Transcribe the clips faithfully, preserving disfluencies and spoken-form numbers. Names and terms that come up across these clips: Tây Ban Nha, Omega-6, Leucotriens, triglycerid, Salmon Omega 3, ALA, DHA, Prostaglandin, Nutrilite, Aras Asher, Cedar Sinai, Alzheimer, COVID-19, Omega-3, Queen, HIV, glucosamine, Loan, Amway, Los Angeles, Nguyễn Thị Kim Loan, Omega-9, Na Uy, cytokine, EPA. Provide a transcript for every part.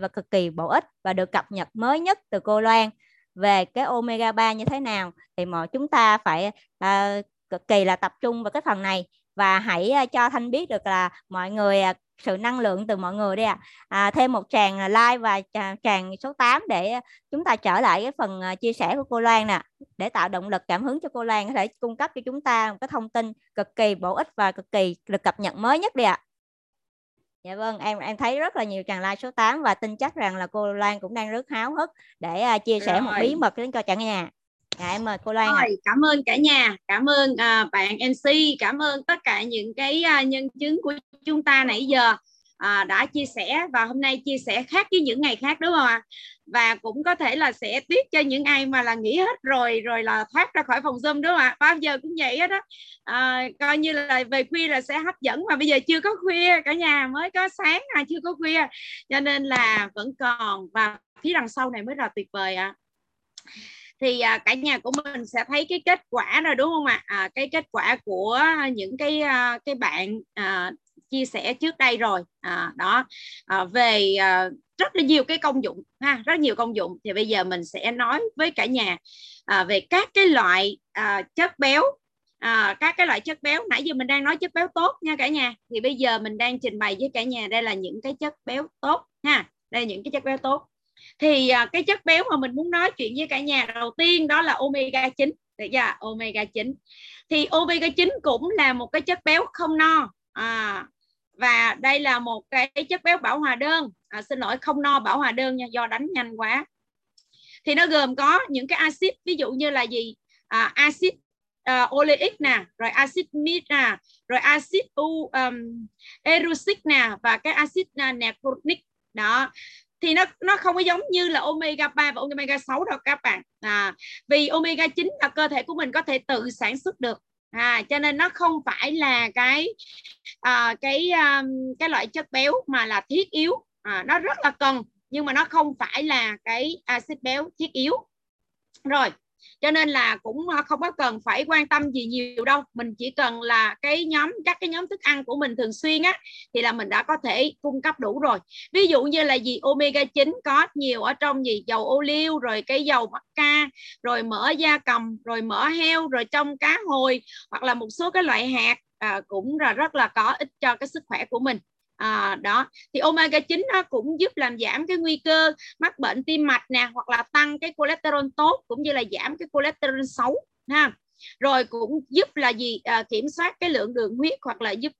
và cực kỳ bổ ích và được cập nhật mới nhất từ cô Loan về cái omega ba như thế nào, thì mọi chúng ta phải à, cực kỳ là tập trung vào cái phần này. Và hãy cho Thanh biết được là mọi người, sự năng lượng từ mọi người đi ạ. À. À, thêm một tràng like và tràng số tám để chúng ta trở lại cái phần chia sẻ của cô Loan nè. Để tạo động lực cảm hứng cho cô Loan có thể cung cấp cho chúng ta một cái thông tin cực kỳ bổ ích và cực kỳ được cập nhật mới nhất đi ạ. À. Dạ vâng, em em thấy rất là nhiều tràng like số tám và tin chắc rằng là cô Loan cũng đang rất háo hức để chia sẻ rồi. Một bí mật đến cho cả nhà. Dạ, em mời cô Loan. Rồi, à. Cảm ơn cả nhà, cảm ơn uh, bạn em xê, cảm ơn tất cả những cái uh, nhân chứng của chúng ta nãy giờ uh, đã chia sẻ, và hôm nay chia sẻ khác với những ngày khác đúng không ạ? Và cũng có thể là sẽ tiếp cho những ai mà là nghỉ hết rồi rồi là thoát ra khỏi phòng Zoom đúng không ạ? Bao giờ cũng vậy hết đó. À, coi như là về khuya là sẽ hấp dẫn, mà bây giờ chưa có khuya, cả nhà mới có sáng mà chưa có khuya, cho nên là vẫn còn, và phía đằng sau này mới là tuyệt vời ạ. À. Thì à, cả nhà của mình sẽ thấy cái kết quả rồi đúng không ạ? À, cái kết quả của những cái à, cái bạn à, chia sẻ trước đây rồi à, đó à, về à, rất là nhiều cái công dụng ha, rất nhiều công dụng. Thì bây giờ mình sẽ nói với cả nhà à, về các cái loại à, chất béo, à, các cái loại chất béo. Nãy giờ mình đang nói chất béo tốt nha cả nhà, thì bây giờ mình đang trình bày với cả nhà đây là những cái chất béo tốt ha, đây là những cái chất béo tốt. Thì à, cái chất béo mà mình muốn nói chuyện với cả nhà đầu tiên đó là omega chín. Được chưa? Omega chín. Thì omega chín cũng là một cái chất béo không no à, và đây là một cái chất béo bão hòa đơn à, xin lỗi, không no bão hòa đơn nha, do đánh nhanh quá. Thì nó gồm có những cái axit, ví dụ như là gì? À, axit uh, oleic nè, rồi axit mid nè, rồi axit um, erucic nè, và cái axit uh, necronic đó. Thì nó, nó không có giống như là omega ba và omega sáu đâu các bạn à, vì omega chín là cơ thể của mình có thể tự sản xuất được à, cho nên nó không phải là cái à, cái à, cái loại chất béo mà là thiết yếu à, nó rất là cần nhưng mà nó không phải là cái axit béo thiết yếu rồi, cho nên là cũng không có cần phải quan tâm gì nhiều đâu. Mình chỉ cần là cái nhóm các cái nhóm thức ăn của mình thường xuyên á, thì là mình đã có thể cung cấp đủ rồi. Ví dụ như là gì? Omega chín có nhiều ở trong gì? Dầu ô liu, rồi cái dầu mắc ca, rồi mỡ gia cầm, rồi mỡ heo, rồi trong cá hồi, hoặc là một số cái loại hạt à, cũng là rất là có ích cho cái sức khỏe của mình à, đó. Thì omega chín nó cũng giúp làm giảm cái nguy cơ mắc bệnh tim mạch nè, hoặc là tăng cái cholesterol tốt cũng như là giảm cái cholesterol xấu ha. Rồi cũng giúp là gì? À, kiểm soát cái lượng đường huyết, hoặc là giúp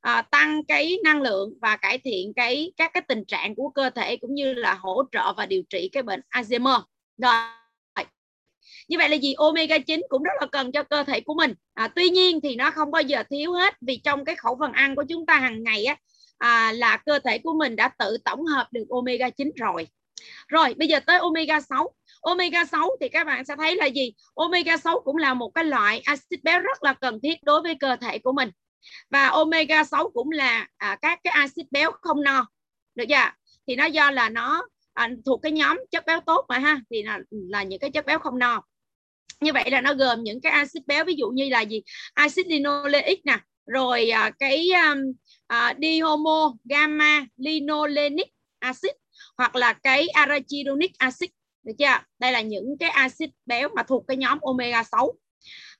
à, tăng cái năng lượng và cải thiện cái các cái tình trạng của cơ thể, cũng như là hỗ trợ và điều trị cái bệnh Alzheimer. Rồi. Như vậy là gì? Omega chín cũng rất là cần cho cơ thể của mình. À, tuy nhiên thì nó không bao giờ thiếu hết, vì trong cái khẩu phần ăn của chúng ta hàng ngày á, À, là cơ thể của mình đã tự tổng hợp được omega chín rồi. Rồi bây giờ tới omega sáu. Omega sáu thì các bạn sẽ thấy là gì? Omega sáu cũng là một cái loại axit béo rất là cần thiết đối với cơ thể của mình. Và omega sáu cũng là à, các cái axit béo không no. Được chưa? Thì nó do là nó à, thuộc cái nhóm chất béo tốt mà ha, thì là, là những cái chất béo không no. Như vậy là nó gồm những cái axit béo, ví dụ như là gì? Axit linoleic nè, rồi à, cái à, Uh, dihomo gamma linolenic acid, hoặc là cái arachidonic acid. Được chưa? Đây là những cái axit béo mà thuộc cái nhóm omega sáu.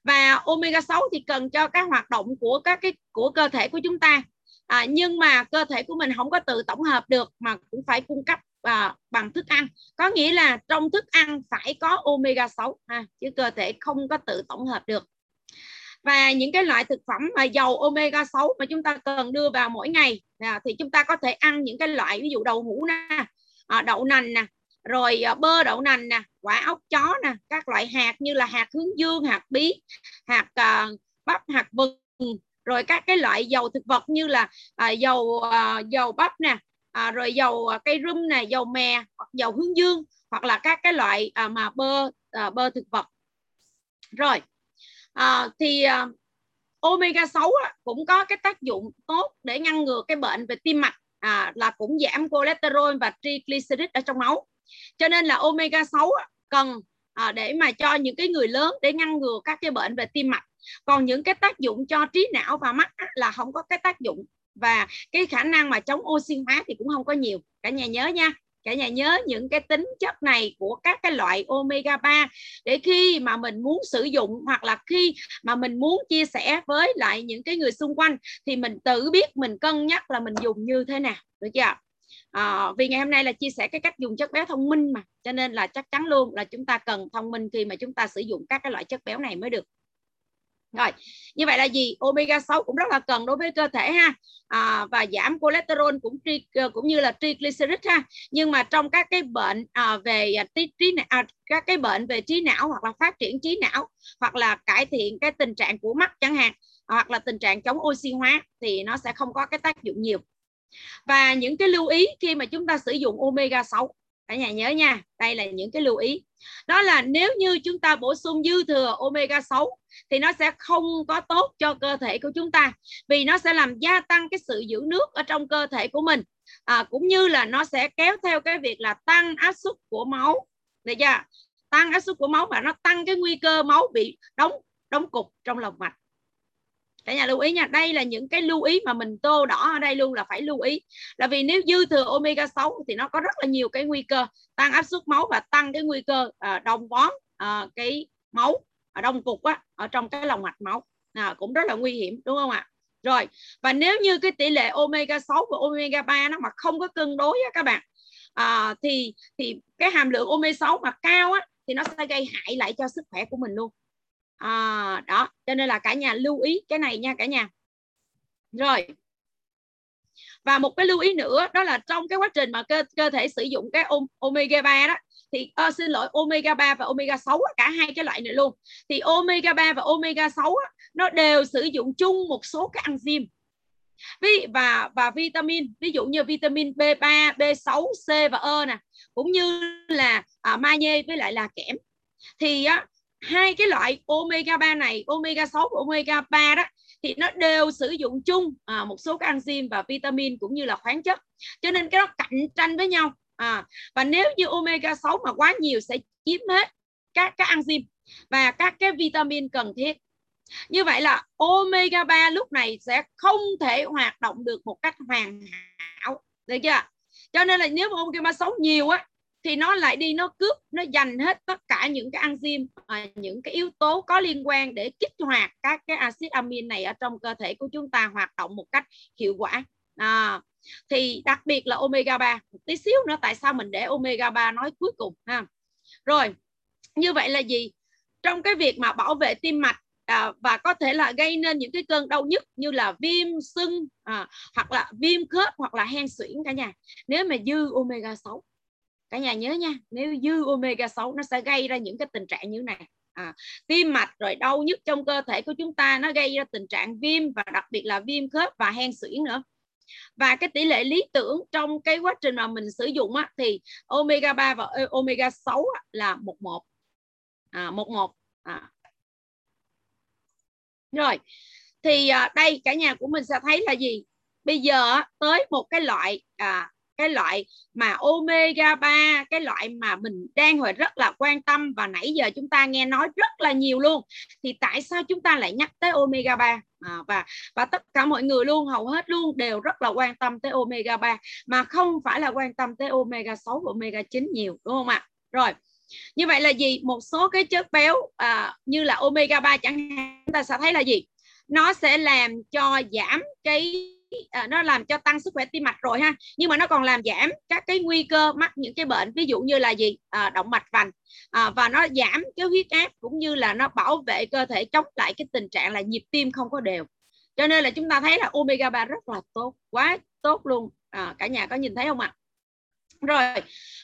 Và omega sáu thì cần cho các hoạt động của các cái của cơ thể của chúng ta. À, nhưng mà cơ thể của mình không có tự tổng hợp được, mà cũng phải cung cấp à, bằng thức ăn. Có nghĩa là trong thức ăn phải có omega sáu ha, chứ cơ thể không có tự tổng hợp được. Và những cái loại thực phẩm mà giàu omega sáu mà chúng ta cần đưa vào mỗi ngày à, thì chúng ta có thể ăn những cái loại ví dụ đậu hũ nè, à, đậu nành nè, rồi à, bơ đậu nành nè, quả óc chó nè, các loại hạt như là hạt hướng dương, hạt bí, hạt à, bắp, hạt vừng, rồi các cái loại dầu thực vật như là à, dầu à, dầu bắp nè, à, rồi dầu à, cây rum nè, dầu mè, hoặc dầu hướng dương, hoặc là các cái loại à, mà bơ à, bơ thực vật. Rồi À, thì uh, omega sáu á, cũng có cái tác dụng tốt để ngăn ngừa cái bệnh về tim mạch à, là cũng giảm cholesterol và triglycerid ở trong máu. Cho nên là omega sáu á, cần à, để mà cho những cái người lớn để ngăn ngừa các cái bệnh về tim mạch. Còn những cái tác dụng cho trí não và mắt á, là không có cái tác dụng, và cái khả năng mà chống oxy hóa thì cũng không có nhiều. Cả nhà nhớ nha. Cả nhà nhớ những cái tính chất này của các cái loại omega ba để khi mà mình muốn sử dụng hoặc là khi mà mình muốn chia sẻ với lại những cái người xung quanh thì mình tự biết mình cân nhắc là mình dùng như thế nào, được chưa? À, vì ngày hôm nay là chia sẻ cái cách dùng chất béo thông minh mà, cho nên là chắc chắn luôn là chúng ta cần thông minh khi mà chúng ta sử dụng các cái loại chất béo này mới được. Rồi, như vậy là gì? Omega sáu cũng rất là cần đối với cơ thể ha, à, và giảm cholesterol cũng tri, cũng như là triglycerid ha. Nhưng mà trong các cái bệnh à, về trí, trí à, các cái bệnh về trí não hoặc là phát triển trí não hoặc là cải thiện cái tình trạng của mắt chẳng hạn, hoặc là tình trạng chống oxy hóa thì nó sẽ không có cái tác dụng nhiều. Và những cái lưu ý khi mà chúng ta sử dụng omega sáu, cả nhà nhớ nha, đây là những cái lưu ý. Đó là nếu như chúng ta bổ sung dư thừa omega sáu thì nó sẽ không có tốt cho cơ thể của chúng ta, vì nó sẽ làm gia tăng cái sự giữ nước ở trong cơ thể của mình, à, cũng như là nó sẽ kéo theo cái việc là tăng áp suất của máu, được chưa? Tăng áp suất của máu và nó tăng cái nguy cơ máu bị đóng đóng cục trong lòng mạch. Cả nhà lưu ý nha, đây là những cái lưu ý mà mình tô đỏ ở đây luôn là phải lưu ý. Là vì nếu dư thừa omega sáu thì nó có rất là nhiều cái nguy cơ tăng áp suất máu và tăng cái nguy cơ à, đồng bón à, cái máu ở đông cục á, ở trong cái lòng mạch máu, à, cũng rất là nguy hiểm, đúng không ạ? Rồi, và nếu như cái tỷ lệ omega sáu và omega ba nó mà không có cân đối á các bạn, à, thì thì cái hàm lượng omega sáu mà cao á thì nó sẽ gây hại lại cho sức khỏe của mình luôn. À, đó, cho nên là cả nhà lưu ý cái này nha cả nhà. Rồi, và một cái lưu ý nữa đó là trong cái quá trình mà cơ, cơ thể sử dụng cái omega ba đó thì à, xin lỗi omega ba và omega sáu, cả hai cái loại này luôn, thì omega ba và omega sáu nó đều sử dụng chung một số các enzyme và và vitamin, ví dụ như vitamin B ba, B sáu, C và E nè, cũng như là à, magie với lại là kẽm. Thì á, hai cái loại omega ba này, omega sáu và omega ba đó, thì nó đều sử dụng chung à, một số các enzyme và vitamin cũng như là khoáng chất. Cho nên cái đó cạnh tranh với nhau. À, và nếu như omega sáu mà quá nhiều sẽ chiếm hết các cái enzyme và các cái vitamin cần thiết. Như vậy là omega ba lúc này sẽ không thể hoạt động được một cách hoàn hảo, được chưa? Cho nên là nếu mà omega sáu nhiều á thì nó lại đi nó cướp, nó giành hết tất cả những cái enzyme, những cái yếu tố có liên quan để kích hoạt các cái axit amin này ở trong cơ thể của chúng ta hoạt động một cách hiệu quả. À, thì đặc biệt là omega ba, một tí xíu nữa tại sao mình để omega ba nói cuối cùng ha. Rồi, như vậy là gì? Trong cái việc mà bảo vệ tim mạch à, và có thể là gây nên những cái cơn đau nhức như là viêm sưng à, hoặc là viêm khớp hoặc là hen suyễn cả nhà. Nếu mà dư omega sáu, cả nhà nhớ nha, nếu dư omega sáu nó sẽ gây ra những cái tình trạng như này. À, tim mạch rồi đau nhức trong cơ thể của chúng ta, nó gây ra tình trạng viêm và đặc biệt là viêm khớp và hen suyễn nữa. Và cái tỷ lệ lý tưởng trong cái quá trình mà mình sử dụng á, thì omega ba và omega sáu á, là một một. À, một một. À. Rồi, thì à, đây cả nhà của mình sẽ thấy là gì? Bây giờ á, tới một cái loại... À, cái loại mà omega ba, cái loại mà mình đang hồi rất là quan tâm và nãy giờ chúng ta nghe nói rất là nhiều luôn. Thì tại sao chúng ta lại nhắc tới omega ba? À, và, và tất cả mọi người luôn, hầu hết luôn đều rất là quan tâm tới omega ba mà không phải là quan tâm tới omega sáu và omega chín nhiều, đúng không ạ? Rồi, như vậy là gì? Một số cái chất béo à, như là omega ba chẳng hạn, chúng ta sẽ thấy là gì? Nó sẽ làm cho giảm cái À, nó làm cho tăng sức khỏe tim mạch rồi ha, nhưng mà nó còn làm giảm các cái nguy cơ mắc những cái bệnh, ví dụ như là gì à, động mạch vành, à, và nó giảm cái huyết áp cũng như là nó bảo vệ cơ thể chống lại cái tình trạng là nhịp tim không có đều. Cho nên là chúng ta thấy là omega ba rất là tốt, quá tốt luôn, à, cả nhà có nhìn thấy không ạ? Rồi,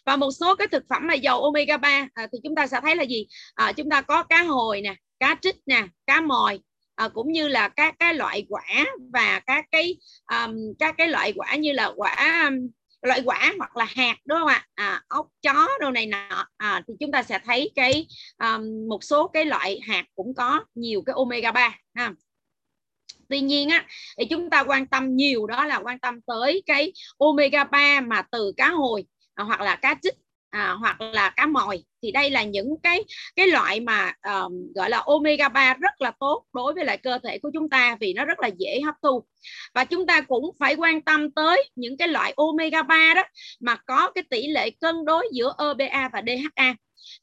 và một số cái thực phẩm mà giàu omega ba à, thì chúng ta sẽ thấy là gì à, chúng ta có cá hồi nè, cá trích nè, cá mòi, À, cũng như là các cái loại quả và các cái um, các cái loại quả như là quả um, loại quả hoặc là hạt, đúng không ạ? À, ốc chó đồ này nọ, à, thì chúng ta sẽ thấy cái um, một số cái loại hạt cũng có nhiều cái omega ba ha. Tuy nhiên á, thì chúng ta quan tâm nhiều đó là quan tâm tới cái omega ba mà từ cá hồi à, hoặc là cá trích à, hoặc là cá mòi. Thì đây là những cái cái loại mà um, gọi là omega ba rất là tốt đối với lại cơ thể của chúng ta, vì nó rất là dễ hấp thu. Và chúng ta cũng phải quan tâm tới những cái loại omega ba đó mà có cái tỷ lệ cân đối giữa e pê a và đê hát a.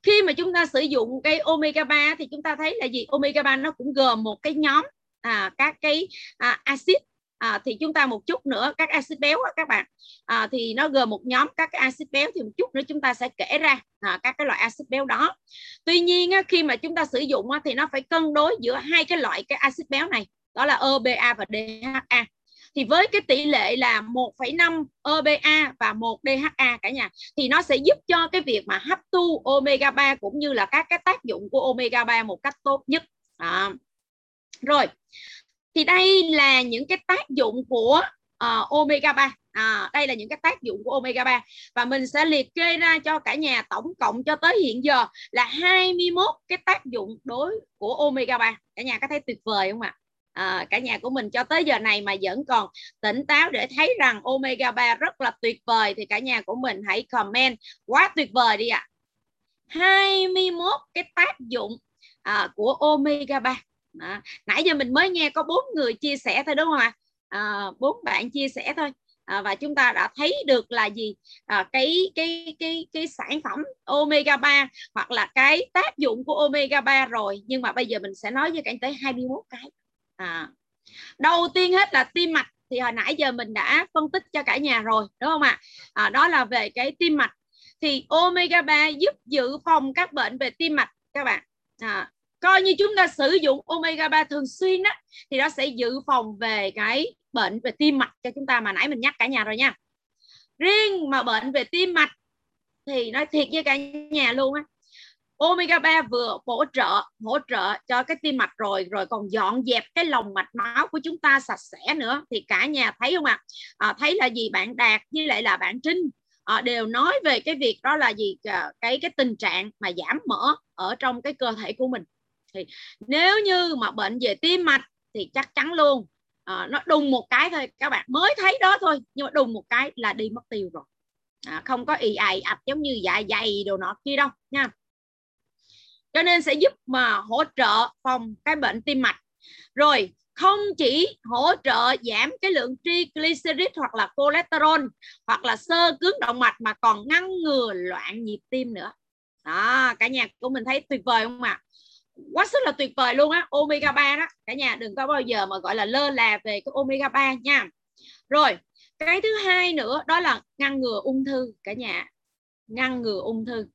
Khi mà chúng ta sử dụng cái omega ba thì chúng ta thấy là gì? Omega ba nó cũng gồm một cái nhóm à, các cái à, axit. À, thì chúng ta một chút nữa, các axit béo đó, các bạn à, thì nó gồm một nhóm các cái axit béo, thì một chút nữa chúng ta sẽ kể ra à, các cái loại axit béo đó. Tuy nhiên á, khi mà chúng ta sử dụng á, thì nó phải cân đối giữa hai cái loại cái axit béo này, đó là e pê a và đê hát a. Thì với cái tỷ lệ là một phẩy năm e pê a và một đê hát a cả nhà, thì nó sẽ giúp cho cái việc mà hấp thu omega ba cũng như là các cái tác dụng của omega ba một cách tốt nhất à. Rồi, thì đây là những cái tác dụng của uh, omega ba. À, đây là những cái tác dụng của omega ba. Và mình sẽ liệt kê ra cho cả nhà tổng cộng cho tới hiện giờ là hai mươi mốt cái tác dụng đối của omega ba. Cả nhà có thấy tuyệt vời không ạ? À, cả nhà của mình cho tới giờ này mà vẫn còn tỉnh táo để thấy rằng omega ba rất là tuyệt vời, thì cả nhà của mình hãy comment quá tuyệt vời đi ạ. hai mươi mốt cái tác dụng uh, của omega ba. À, nãy giờ mình mới nghe có bốn người chia sẻ thôi đúng không ạ? À, bốn bạn chia sẻ thôi à, và chúng ta đã thấy được là gì à, cái cái cái cái sản phẩm omega ba hoặc là cái tác dụng của omega ba rồi, nhưng mà bây giờ mình sẽ nói với cả tới hai mươi mốt cái. À, đầu tiên hết là tim mạch, thì hồi nãy giờ mình đã phân tích cho cả nhà rồi đúng không ạ? À, đó là về cái tim mạch, thì omega ba giúp dự phòng các bệnh về tim mạch các bạn. À, coi như chúng ta sử dụng omega ba thường xuyên đó, thì nó sẽ dự phòng về cái bệnh về tim mạch cho chúng ta, mà nãy mình nhắc cả nhà rồi nha. Riêng mà bệnh về tim mạch thì nói thiệt với cả nhà luôn á, omega ba vừa bổ trợ hỗ trợ cho cái tim mạch rồi, rồi còn dọn dẹp cái lòng mạch máu của chúng ta sạch sẽ nữa. Thì cả nhà thấy không ạ? À, thấy là gì? Bạn Đạt với lại là bạn Trinh à, đều nói về cái việc đó là gì? Cái, cái tình trạng mà giảm mỡ ở trong cái cơ thể của mình. Thì nếu như mà bệnh về tim mạch thì chắc chắn luôn à, nó đùng một cái thôi các bạn, mới thấy đó thôi nhưng mà đùng một cái là đi mất tiêu rồi à, không có ì ạch ạch giống như dạ dày đồ nọ kia đâu nha. Cho nên sẽ giúp mà hỗ trợ phòng cái bệnh tim mạch. Rồi không chỉ hỗ trợ giảm cái lượng triglycerid hoặc là cholesterol hoặc là xơ cứng động mạch, mà còn ngăn ngừa loạn nhịp tim nữa. Đó, cả nhà của mình thấy tuyệt vời không ạ? À? Quá sức là tuyệt vời luôn á, omega ba đó. Cả nhà đừng có bao giờ mà gọi là lơ là về cái omega ba nha. Rồi, cái thứ hai nữa đó là ngăn ngừa ung thư cả nhà. Ngăn ngừa ung thư.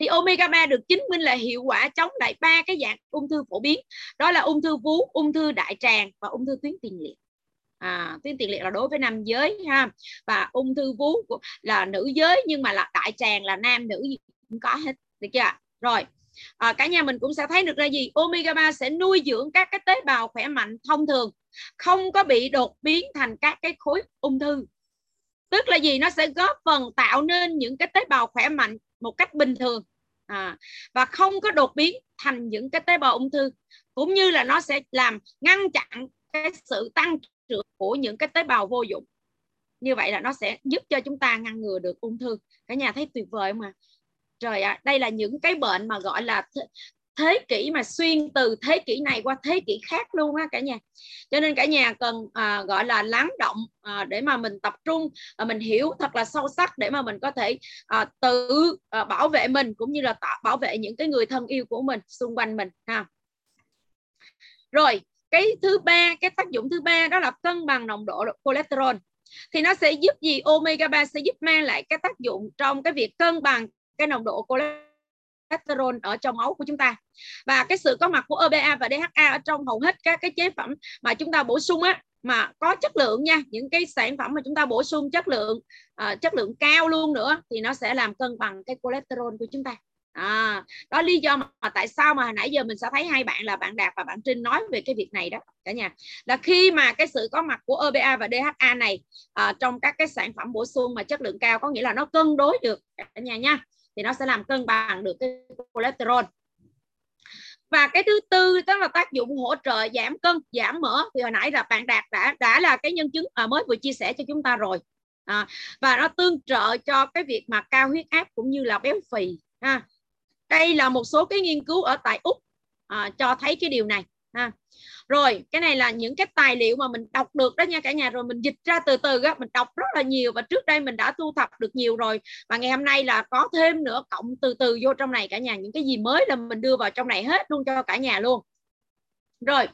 Thì omega ba được chứng minh là hiệu quả chống lại ba cái dạng ung thư phổ biến. Đó là ung thư vú, ung thư đại tràng và ung thư tuyến tiền liệt. À, tuyến tiền liệt là đối với nam giới ha, và ung thư vú là nữ giới, nhưng mà là đại tràng là nam nữ gì cũng có hết, được chưa? Rồi, à, cả nhà mình cũng sẽ thấy được là gì? Omega ba sẽ nuôi dưỡng các cái tế bào khỏe mạnh thông thường, không có bị đột biến thành các cái khối ung thư. Tức là gì? Nó sẽ góp phần tạo nên những cái tế bào khỏe mạnh một cách bình thường à, và không có đột biến thành những cái tế bào ung thư, cũng như là nó sẽ làm ngăn chặn cái sự tăng trưởng của những cái tế bào vô dụng. Như vậy là nó sẽ giúp cho chúng ta ngăn ngừa được ung thư. Cả nhà thấy tuyệt vời không ạ? Trời ạ, à, đây là những cái bệnh mà gọi là thế, thế kỷ mà xuyên từ thế kỷ này qua thế kỷ khác luôn á cả nhà. Cho nên cả nhà cần à, gọi là lắng động à, để mà mình tập trung, à, mình hiểu thật là sâu sắc để mà mình có thể à, tự à, bảo vệ mình cũng như là tạo, bảo vệ những cái người thân yêu của mình xung quanh mình ha. Rồi, cái thứ ba, cái tác dụng thứ ba đó là cân bằng nồng độ cholesterol. Thì nó sẽ giúp gì? Omega ba sẽ giúp mang lại cái tác dụng trong cái việc cân bằng cái nồng độ cholesterol ở trong máu của chúng ta. Và cái sự có mặt của e pê a và đê hát a ở trong hầu hết các cái chế phẩm mà chúng ta bổ sung á, mà có chất lượng nha, những cái sản phẩm mà chúng ta bổ sung chất lượng uh, chất lượng cao luôn nữa, thì nó sẽ làm cân bằng cái cholesterol của chúng ta. À, đó lý do mà, mà tại sao mà hồi nãy giờ mình sẽ thấy hai bạn là bạn Đạt và bạn Trinh nói về cái việc này đó cả nhà, là khi mà cái sự có mặt của e pê a và đê hát a này uh, trong các cái sản phẩm bổ sung mà chất lượng cao, có nghĩa là nó cân đối được cả nhà nha, thì nó sẽ làm cân bằng được cái cholesterol. Và cái thứ tư đó là tác dụng hỗ trợ giảm cân, giảm mỡ. Thì hồi nãy là bạn Đạt đã đã là cái nhân chứng à, mới vừa chia sẻ cho chúng ta rồi. à, và nó tương trợ cho cái việc mà cao huyết áp cũng như là béo phì ha. Đây là một số cái nghiên cứu ở tại Úc à, cho thấy cái điều này ha. Rồi cái này là những cái tài liệu mà mình đọc được đó nha cả nhà, rồi mình dịch ra từ từ á, mình đọc rất là nhiều và trước đây mình đã thu thập được nhiều rồi, và ngày hôm nay là có thêm nữa, cộng từ từ vô trong này cả nhà, những cái gì mới là mình đưa vào trong này hết luôn cho cả nhà luôn. Rồi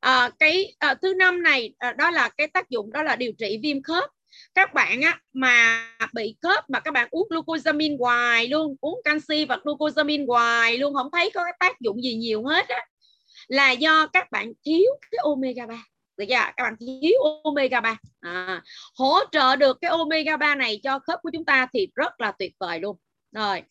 à, cái à, thứ năm này à, đó là cái tác dụng đó là điều trị viêm khớp. Các bạn á, mà bị khớp mà các bạn uống glucosamine hoài luôn, uống canxi và glucosamine hoài luôn, không thấy có cái tác dụng gì nhiều hết á, là do các bạn thiếu cái omega ba. Được chưa? Các bạn thiếu omega ba à, hỗ trợ được cái omega ba này cho khớp của chúng ta thì rất là tuyệt vời luôn. Rồi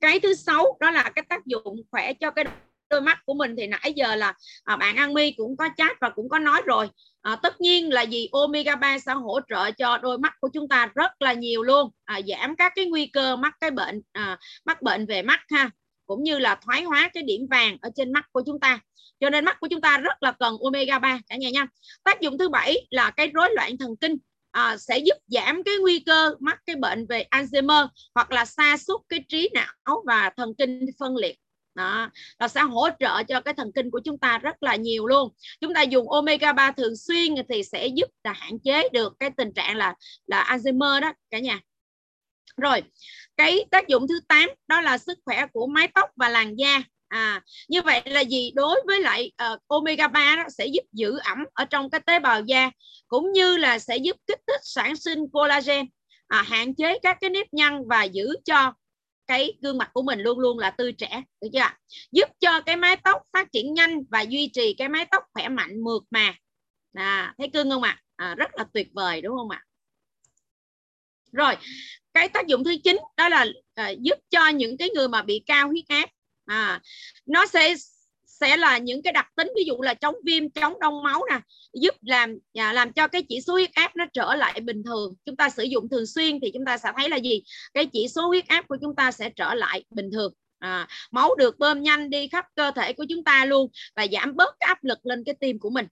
cái thứ sáu đó là cái tác dụng khỏe cho cái đôi mắt của mình, thì nãy giờ là à, bạn An My cũng có chat và cũng có nói rồi à, tất nhiên là gì omega ba sẽ hỗ trợ cho đôi mắt của chúng ta rất là nhiều luôn à, giảm các cái nguy cơ mắc cái bệnh à, mắc bệnh về mắt ha, cũng như là thoái hóa cái điểm vàng ở trên mắt của chúng ta, cho nên mắt của chúng ta rất là cần omega ba cả nhà nha. Tác dụng thứ bảy là cái rối loạn thần kinh à, sẽ giúp giảm cái nguy cơ mắc cái bệnh về Alzheimer hoặc là sa sút cái trí não và thần kinh phân liệt. Đó, nó sẽ hỗ trợ cho cái thần kinh của chúng ta rất là nhiều luôn. Chúng ta dùng omega ba thường xuyên thì sẽ giúp là hạn chế được cái tình trạng là là Alzheimer đó cả nhà. Rồi, cái tác dụng thứ tám đó là sức khỏe của mái tóc và làn da. À, như vậy là gì? Đối với lại uh, omega ba đó sẽ giúp giữ ẩm ở trong cái tế bào da, cũng như là sẽ giúp kích thích sản sinh collagen, à, hạn chế các cái nếp nhăn và giữ cho cái gương mặt của mình luôn luôn là tươi trẻ, được chưa? Giúp cho cái mái tóc phát triển nhanh và duy trì cái mái tóc khỏe mạnh mượt mà. À, thấy cưng không ạ? À? À, rất là tuyệt vời đúng không ạ? À? Rồi, cái tác dụng thứ chín đó là à, giúp cho những cái người mà bị cao huyết áp. À, nó sẽ sẽ là những cái đặc tính ví dụ là chống viêm, chống đông máu nè, giúp làm làm cho cái chỉ số huyết áp nó trở lại bình thường. Chúng ta sử dụng thường xuyên thì chúng ta sẽ thấy là gì? Cái chỉ số huyết áp của chúng ta sẽ trở lại bình thường. À, máu được bơm nhanh đi khắp cơ thể của chúng ta luôn và giảm bớt cái áp lực lên cái tim của mình.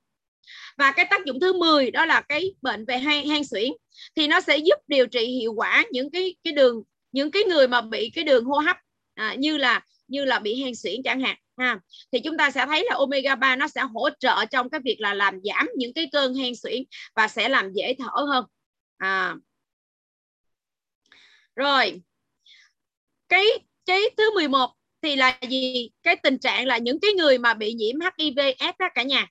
Và cái tác dụng thứ mười đó là cái bệnh về hen, hen suyễn, thì nó sẽ giúp điều trị hiệu quả những cái cái đường những cái người mà bị cái đường hô hấp à, như là như là bị hen suyễn chẳng hạn ha. Thì chúng ta sẽ thấy là omega ba nó sẽ hỗ trợ trong cái việc là làm giảm những cái cơn hen suyễn và sẽ làm dễ thở hơn à. Rồi cái, cái thứ mười một thì là gì? Cái tình trạng là những cái người mà bị nhiễm H I V S đó cả nhà,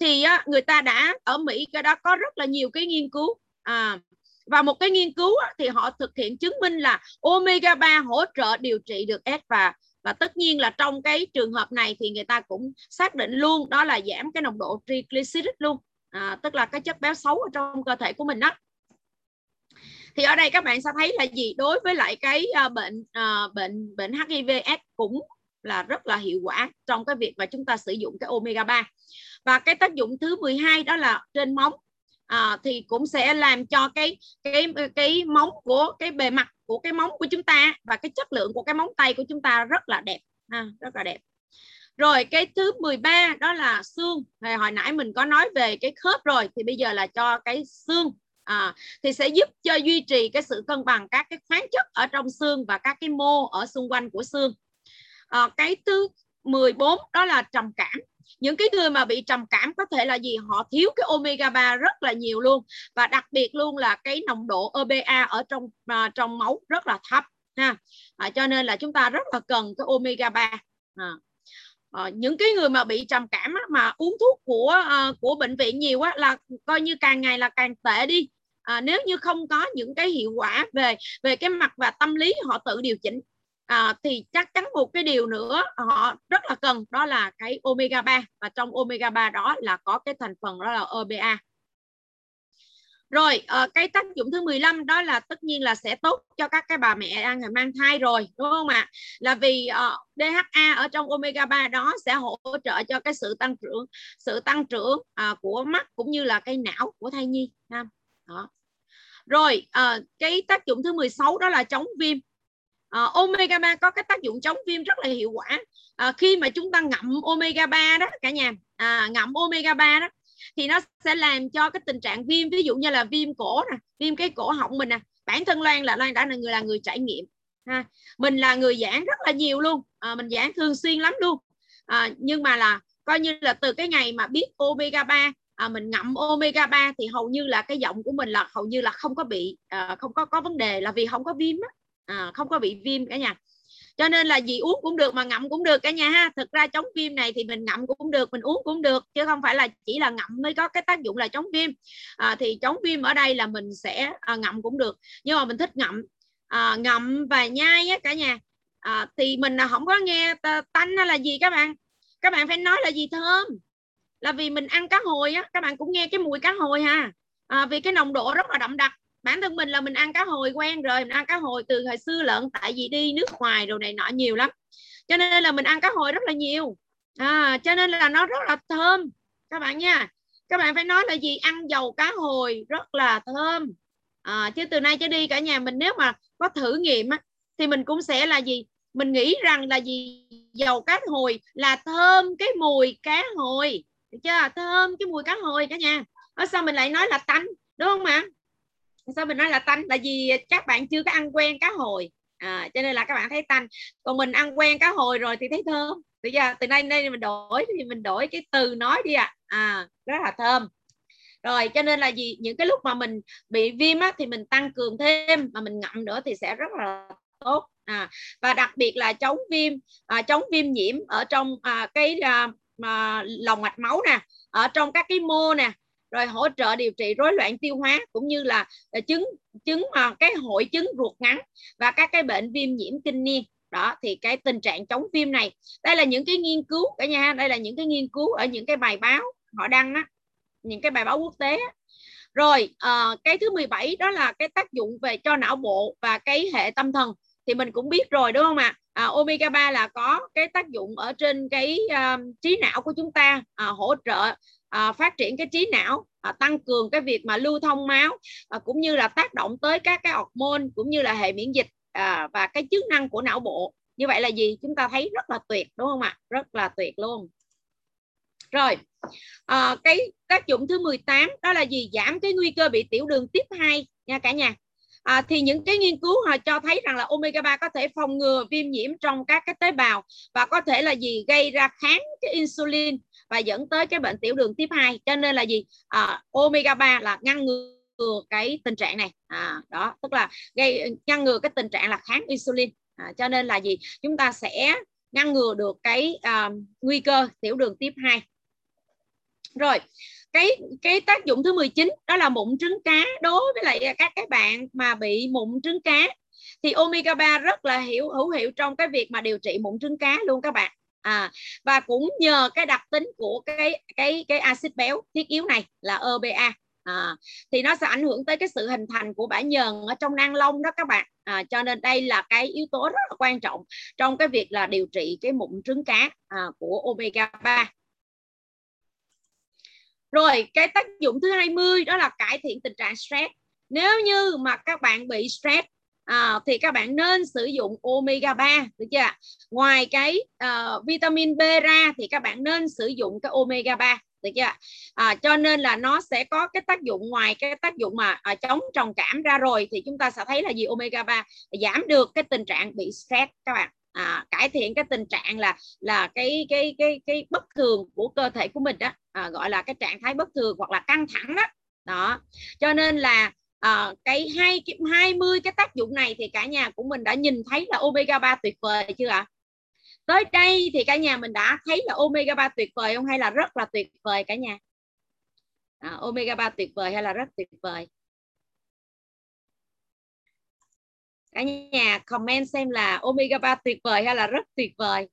thì người ta đã ở Mỹ cái đó có rất là nhiều cái nghiên cứu à, và một cái nghiên cứu thì họ thực hiện chứng minh là omega ba hỗ trợ điều trị được S, và và tất nhiên là trong cái trường hợp này thì người ta cũng xác định luôn đó là giảm cái nồng độ triglycerid luôn à, tức là cái chất béo xấu ở trong cơ thể của mình đó. Thì ở đây các bạn sẽ thấy là gì? Đối với lại cái uh, bệnh uh, bệnh bệnh H I V S cũng là rất là hiệu quả trong cái việc mà chúng ta sử dụng cái omega ba. Và cái tác dụng thứ mười hai đó là trên móng à, thì cũng sẽ làm cho cái cái cái móng của cái bề mặt của cái móng của chúng ta và cái chất lượng của cái móng tay của chúng ta rất là đẹp à, rất là đẹp. Rồi cái thứ mười ba đó là xương. Thì hồi nãy mình có nói về cái khớp rồi, thì bây giờ là cho cái xương à, thì sẽ giúp cho duy trì cái sự cân bằng các cái khoáng chất ở trong xương và các cái mô ở xung quanh của xương à. Cái thứ mười bốn đó là trầm cảm. Những cái người mà bị trầm cảm có thể là gì? Họ thiếu cái omega ba rất là nhiều luôn, và đặc biệt luôn là cái nồng độ E P A ở trong à, trong máu rất là thấp ha. À, cho nên là chúng ta rất là cần cái omega ba. À, à, những cái người mà bị trầm cảm á, mà uống thuốc của à, của bệnh viện nhiều á, là coi như càng ngày là càng tệ đi. À, nếu như không có những cái hiệu quả về về cái mặt và tâm lý họ tự điều chỉnh. À, thì chắc chắn một cái điều nữa họ rất là cần đó là cái omega ba, và trong omega ba đó là có cái thành phần đó là E P A. Rồi à, cái tác dụng thứ mười lăm đó là tất nhiên là sẽ tốt cho các cái bà mẹ đang mang thai rồi đúng không ạ? À? Là vì à, D H A ở trong omega ba đó sẽ hỗ trợ cho cái sự tăng trưởng sự tăng trưởng à, của mắt cũng như là cái não của thai nhi. Đó. Rồi à, cái tác dụng thứ mười sáu đó là chống viêm. Uh, omega ba có cái tác dụng chống viêm rất là hiệu quả. Uh, khi mà chúng ta ngậm omega ba đó cả nhà, à, ngậm omega ba đó thì nó sẽ làm cho cái tình trạng viêm, ví dụ như là viêm cổ nè, viêm cái cổ họng mình nè. Bản thân Loan là Loan đã là người là người trải nghiệm ha. Mình là người giảng rất là nhiều luôn, à, mình giảng thường xuyên lắm luôn, à, nhưng mà là coi như là từ cái ngày mà biết omega ba, à, mình ngậm omega ba thì hầu như là cái giọng của mình là hầu như là không có bị, à, không có có vấn đề, là vì không có viêm á, à, không có bị viêm cả nhà. Cho nên là gì uống cũng được mà ngậm cũng được cả nhà ha. Thực ra chống viêm này thì mình ngậm cũng được, mình uống cũng được, chứ không phải là chỉ là ngậm mới có cái tác dụng là chống viêm. À, thì chống viêm ở đây là mình sẽ à, ngậm cũng được, nhưng mà mình thích ngậm, à, ngậm và nhai á cả nhà. À, thì mình không có nghe tanh hay là gì các bạn. Các bạn phải nói là gì thơm, là vì mình ăn cá hồi á, các bạn cũng nghe cái mùi cá hồi ha, à, vì cái nồng độ rất là đậm đặc. Bản thân mình là mình ăn cá hồi quen rồi, mình ăn cá hồi từ hồi xưa lận, tại vì đi nước ngoài rồi này nọ nhiều lắm, cho nên là mình ăn cá hồi rất là nhiều, à, cho nên là nó rất là thơm các bạn nha. Các bạn phải nói là gì, ăn dầu cá hồi rất là thơm, à, chứ từ nay cho đi cả nhà mình nếu mà có thử nghiệm á, thì mình cũng sẽ là gì, mình nghĩ rằng là gì, dầu cá hồi là thơm cái mùi cá hồi, được chưa, thơm cái mùi cá hồi cả nhà. Ở sao mình lại nói là tanh, đúng không ạ? Sao mình nói là tanh? Tại vì các bạn chưa có ăn quen cá hồi, à, cho nên là các bạn thấy tanh. Còn mình ăn quen cá hồi rồi thì thấy thơm. Từ giờ từ nay đây mình đổi thì mình đổi cái từ nói đi ạ, à. À, rất là thơm. Rồi cho nên là gì, những cái lúc mà mình bị viêm á, thì mình tăng cường thêm, mà mình ngậm nữa thì sẽ rất là tốt, à. Và đặc biệt là chống viêm, à, chống viêm nhiễm ở trong à, cái à, à, lòng mạch máu nè, ở trong các cái mô nè, rồi hỗ trợ điều trị rối loạn tiêu hóa cũng như là chứng chứng mà cái hội chứng ruột ngắn và các cái bệnh viêm nhiễm kinh niên. Đó thì cái tình trạng chống viêm này, đây là những cái nghiên cứu cả nhà, đây là những cái nghiên cứu ở những cái bài báo họ đăng á, những cái bài báo quốc tế á. Rồi à, cái thứ mười bảy đó là cái tác dụng về cho não bộ và cái hệ tâm thần thì mình cũng biết rồi đúng không ạ? À, omega ba là có cái tác dụng ở trên cái uh, trí não của chúng ta, à, hỗ trợ À, phát triển cái trí não, à, tăng cường cái việc mà lưu thông máu, à, cũng như là tác động tới các cái hormone cũng như là hệ miễn dịch, à, và cái chức năng của não bộ. Như vậy là gì? Chúng ta thấy rất là tuyệt đúng không ạ? Rất là tuyệt luôn. Rồi, à, cái tác dụng thứ mười tám đó là gì? Giảm cái nguy cơ bị tiểu đường tiếp hai nha cả nhà. À, thì những cái nghiên cứu họ cho thấy rằng là omega ba có thể phòng ngừa viêm nhiễm trong các cái tế bào và có thể là gì? Gây ra kháng cái insulin và dẫn tới cái bệnh tiểu đường tiếp hai. Cho nên là gì? À, omega ba là ngăn ngừa cái tình trạng này, à, đó, tức là gây ngăn ngừa cái tình trạng là kháng insulin, à, cho nên là gì? Chúng ta sẽ ngăn ngừa được cái à, nguy cơ tiểu đường tiếp hai. Rồi cái cái tác dụng thứ mười chín đó là mụn trứng cá. Đối với lại các cái bạn mà bị mụn trứng cá thì omega ba rất là hiệu hữu hiệu trong cái việc mà điều trị mụn trứng cá luôn các bạn. À, và cũng nhờ cái đặc tính của cái cái cái axit béo thiết yếu này là e pê a, à, thì nó sẽ ảnh hưởng tới cái sự hình thành của bã nhờn ở trong nang lông đó các bạn, à, cho nên đây là cái yếu tố rất là quan trọng trong cái việc là điều trị cái mụn trứng cá, à, của omega ba. Rồi cái tác dụng thứ hai mươi đó là cải thiện tình trạng stress. Nếu như mà các bạn bị stress, à, thì các bạn nên sử dụng omega ba, được chưa? Ngoài cái uh, vitamin B ra thì các bạn nên sử dụng cái omega ba, được chưa? À, cho nên là nó sẽ có cái tác dụng, ngoài cái tác dụng mà uh, chống trầm cảm ra rồi thì chúng ta sẽ thấy là gì? Omega ba giảm được cái tình trạng bị stress các bạn, à, cải thiện cái tình trạng là là cái cái cái cái bất thường của cơ thể của mình đó, à, gọi là cái trạng thái bất thường hoặc là căng thẳng đó. Đó. Cho nên là À, cái hai mươi cái tác dụng này thì cả nhà của mình đã nhìn thấy là omega ba tuyệt vời chưa ạ? Tới đây thì cả nhà mình đã thấy là omega ba tuyệt vời không, hay là rất là tuyệt vời cả nhà? À, omega ba tuyệt vời hay là rất tuyệt vời? Cả nhà comment xem là omega ba tuyệt vời hay là rất tuyệt vời?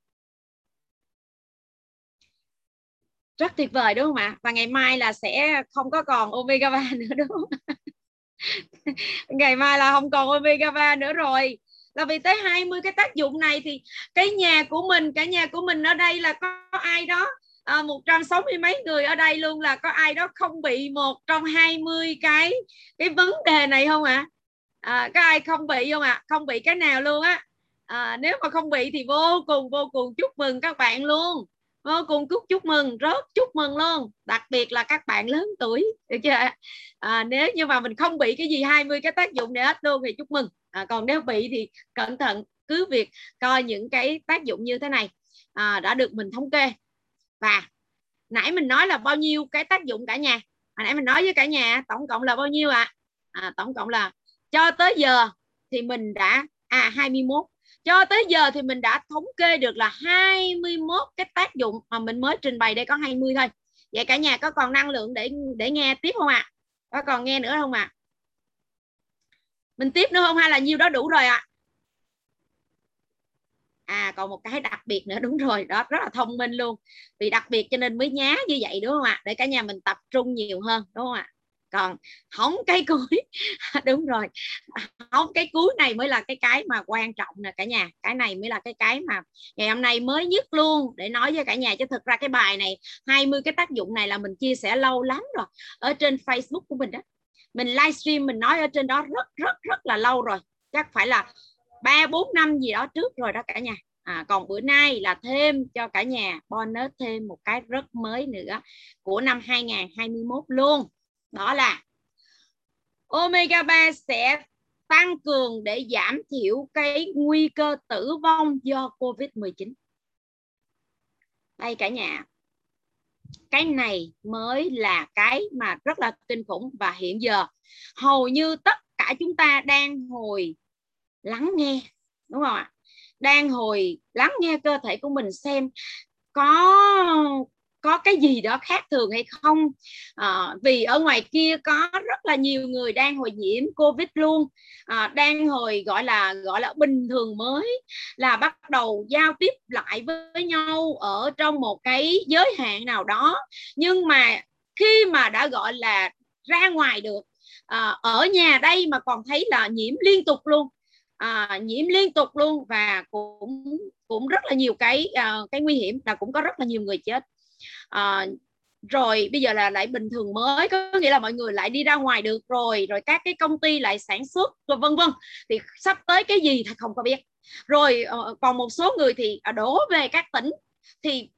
Rất tuyệt vời đúng không ạ? Và ngày mai là sẽ không có còn omega ba nữa đúng không? Ngày mai là không còn omega ba nữa rồi, là vì tới hai mươi cái tác dụng này thì cái nhà của mình, cả nhà của mình ở đây là có ai đó à, một trăm sáu mươi mấy người ở đây luôn, là có ai đó không bị một trong hai mươi cái cái vấn đề này không ạ? À? À, có ai không bị không ạ? À? Không bị cái nào luôn á? À, nếu mà không bị thì vô cùng vô cùng chúc mừng các bạn luôn. vô cùng cúc chúc mừng, rất chúc mừng luôn, đặc biệt là các bạn lớn tuổi, được chưa? À, nếu như mà mình không bị cái gì hai mươi cái tác dụng này hết luôn thì chúc mừng. À, còn nếu bị thì cẩn thận, cứ việc coi những cái tác dụng như thế này à, đã được mình thống kê. Và nãy mình nói là bao nhiêu cái tác dụng cả nhà? Hồi nãy mình nói với cả nhà tổng cộng là bao nhiêu ạ? À? À, tổng cộng là cho tới giờ thì mình đã à hai mươi mốt. Cho tới giờ thì mình đã thống kê được là hai mươi mốt cái tác dụng mà mình mới trình bày đây có hai mươi thôi. Vậy cả nhà có còn năng lượng để để nghe tiếp không ạ? À? Có còn nghe nữa không ạ? À? Mình tiếp nữa không hay là nhiêu đó đủ rồi ạ? À? À, còn một cái đặc biệt nữa, đúng rồi, đó rất là thông minh luôn. Vì đặc biệt cho nên mới nhá như vậy đúng không ạ? À? Để cả nhà mình tập trung nhiều hơn đúng không ạ? À? Còn hóng cái cuối, đúng rồi, hóng cái cuối này mới là cái cái mà quan trọng nè cả nhà. Cái này mới là cái cái mà ngày hôm nay mới nhất luôn để nói với cả nhà. Chứ thực ra cái bài này hai mươi cái tác dụng này là mình chia sẻ lâu lắm rồi ở trên Facebook của mình đó. Mình livestream mình nói ở trên đó rất rất rất là lâu rồi, chắc phải là ba bốn năm gì đó trước rồi đó cả nhà. À, còn bữa nay là thêm cho cả nhà bonus thêm một cái rất mới nữa của năm hai không hai mốt luôn. Đó là omega ba sẽ tăng cường để giảm thiểu cái nguy cơ tử vong do covid mười chín. Đây cả nhà, cái này mới là cái mà rất là kinh khủng. Và hiện giờ hầu như tất cả chúng ta đang ngồi lắng nghe, đúng không ạ? Đang ngồi lắng nghe cơ thể của mình xem có... có cái gì đó khác thường hay không. À, vì ở ngoài kia có rất là nhiều người đang hồi nhiễm Covid luôn, à, đang hồi gọi là gọi là bình thường mới, là bắt đầu giao tiếp lại với nhau ở trong một cái giới hạn nào đó. Nhưng mà khi mà đã gọi là ra ngoài được, à, ở nhà đây mà còn thấy là nhiễm liên tục luôn. À, nhiễm liên tục luôn và cũng cũng rất là nhiều cái à, cái nguy hiểm, là cũng có rất là nhiều người chết. À, rồi bây giờ là lại bình thường mới, có nghĩa là mọi người lại đi ra ngoài được rồi, rồi các cái công ty lại sản xuất rồi vân vân, thì sắp tới cái gì thì không có biết. Rồi còn một số người thì đổ về các tỉnh, thì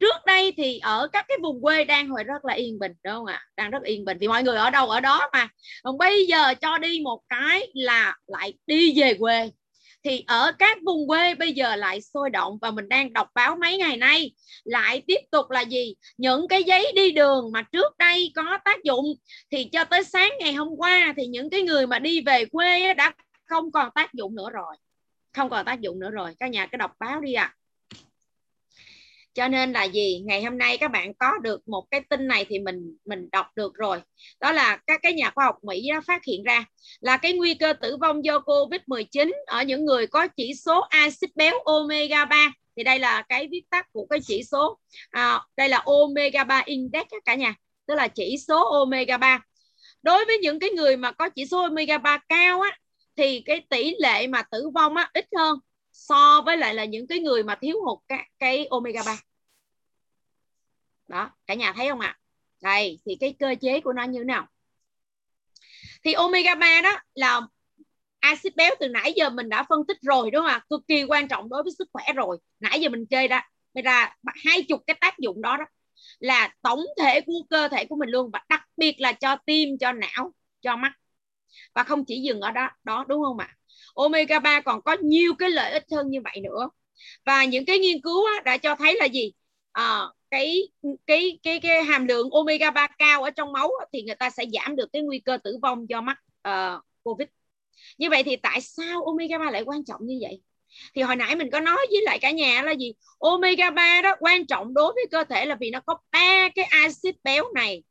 trước đây thì ở các cái vùng quê đang hồi rất là yên bình, đúng không ạ? Đang rất yên bình vì mọi người ở đâu ở đó mà. Còn bây giờ cho đi một cái là lại đi về quê, thì ở các vùng quê bây giờ lại sôi động. Và mình đang đọc báo mấy ngày nay lại tiếp tục là gì? Những cái giấy đi đường mà trước đây có tác dụng thì cho tới sáng ngày hôm qua thì những cái người mà đi về quê đã không còn tác dụng nữa rồi. Không còn tác dụng nữa rồi. Các nhà cứ đọc báo đi ạ. À. Cho nên là gì? Ngày hôm nay các bạn có được một cái tin này thì mình mình đọc được rồi. Đó là các cái nhà khoa học Mỹ đã phát hiện ra là cái nguy cơ tử vong do covid mười chín ở những người có chỉ số axit béo omega ba. Thì đây là cái viết tắt của cái chỉ số. À, đây là omega ba index cả nhà. Tức là chỉ số omega ba. Đối với những cái người mà có chỉ số omega ba cao á, thì cái tỷ lệ mà tử vong á, ít hơn so với lại là những cái người mà thiếu hụt cái, cái omega ba. Đó, cả nhà thấy không ạ? À? Đây, thì cái cơ chế của nó như thế nào? Thì omega ba đó là axit béo từ nãy giờ mình đã phân tích rồi đúng không ạ? À? Cực kỳ quan trọng đối với sức khỏe rồi. Nãy giờ mình chơi ra ra hai mươi cái tác dụng đó, đó là tổng thể của cơ thể của mình luôn, và đặc biệt là cho tim, cho não, cho mắt. Và không chỉ dừng ở đó, đó đúng không ạ? À? omega ba còn có nhiều cái lợi ích hơn như vậy nữa. Và những cái nghiên cứu đã cho thấy là gì? À, cái, cái, cái, cái hàm lượng omega ba cao ở trong máu thì người ta sẽ giảm được cái nguy cơ tử vong do mắc uh, Covid. Như vậy thì tại sao omega ba lại quan trọng như vậy? Thì hồi nãy mình có nói với lại cả nhà là gì? omega ba đó quan trọng đối với cơ thể là vì nó có ba cái axit béo này.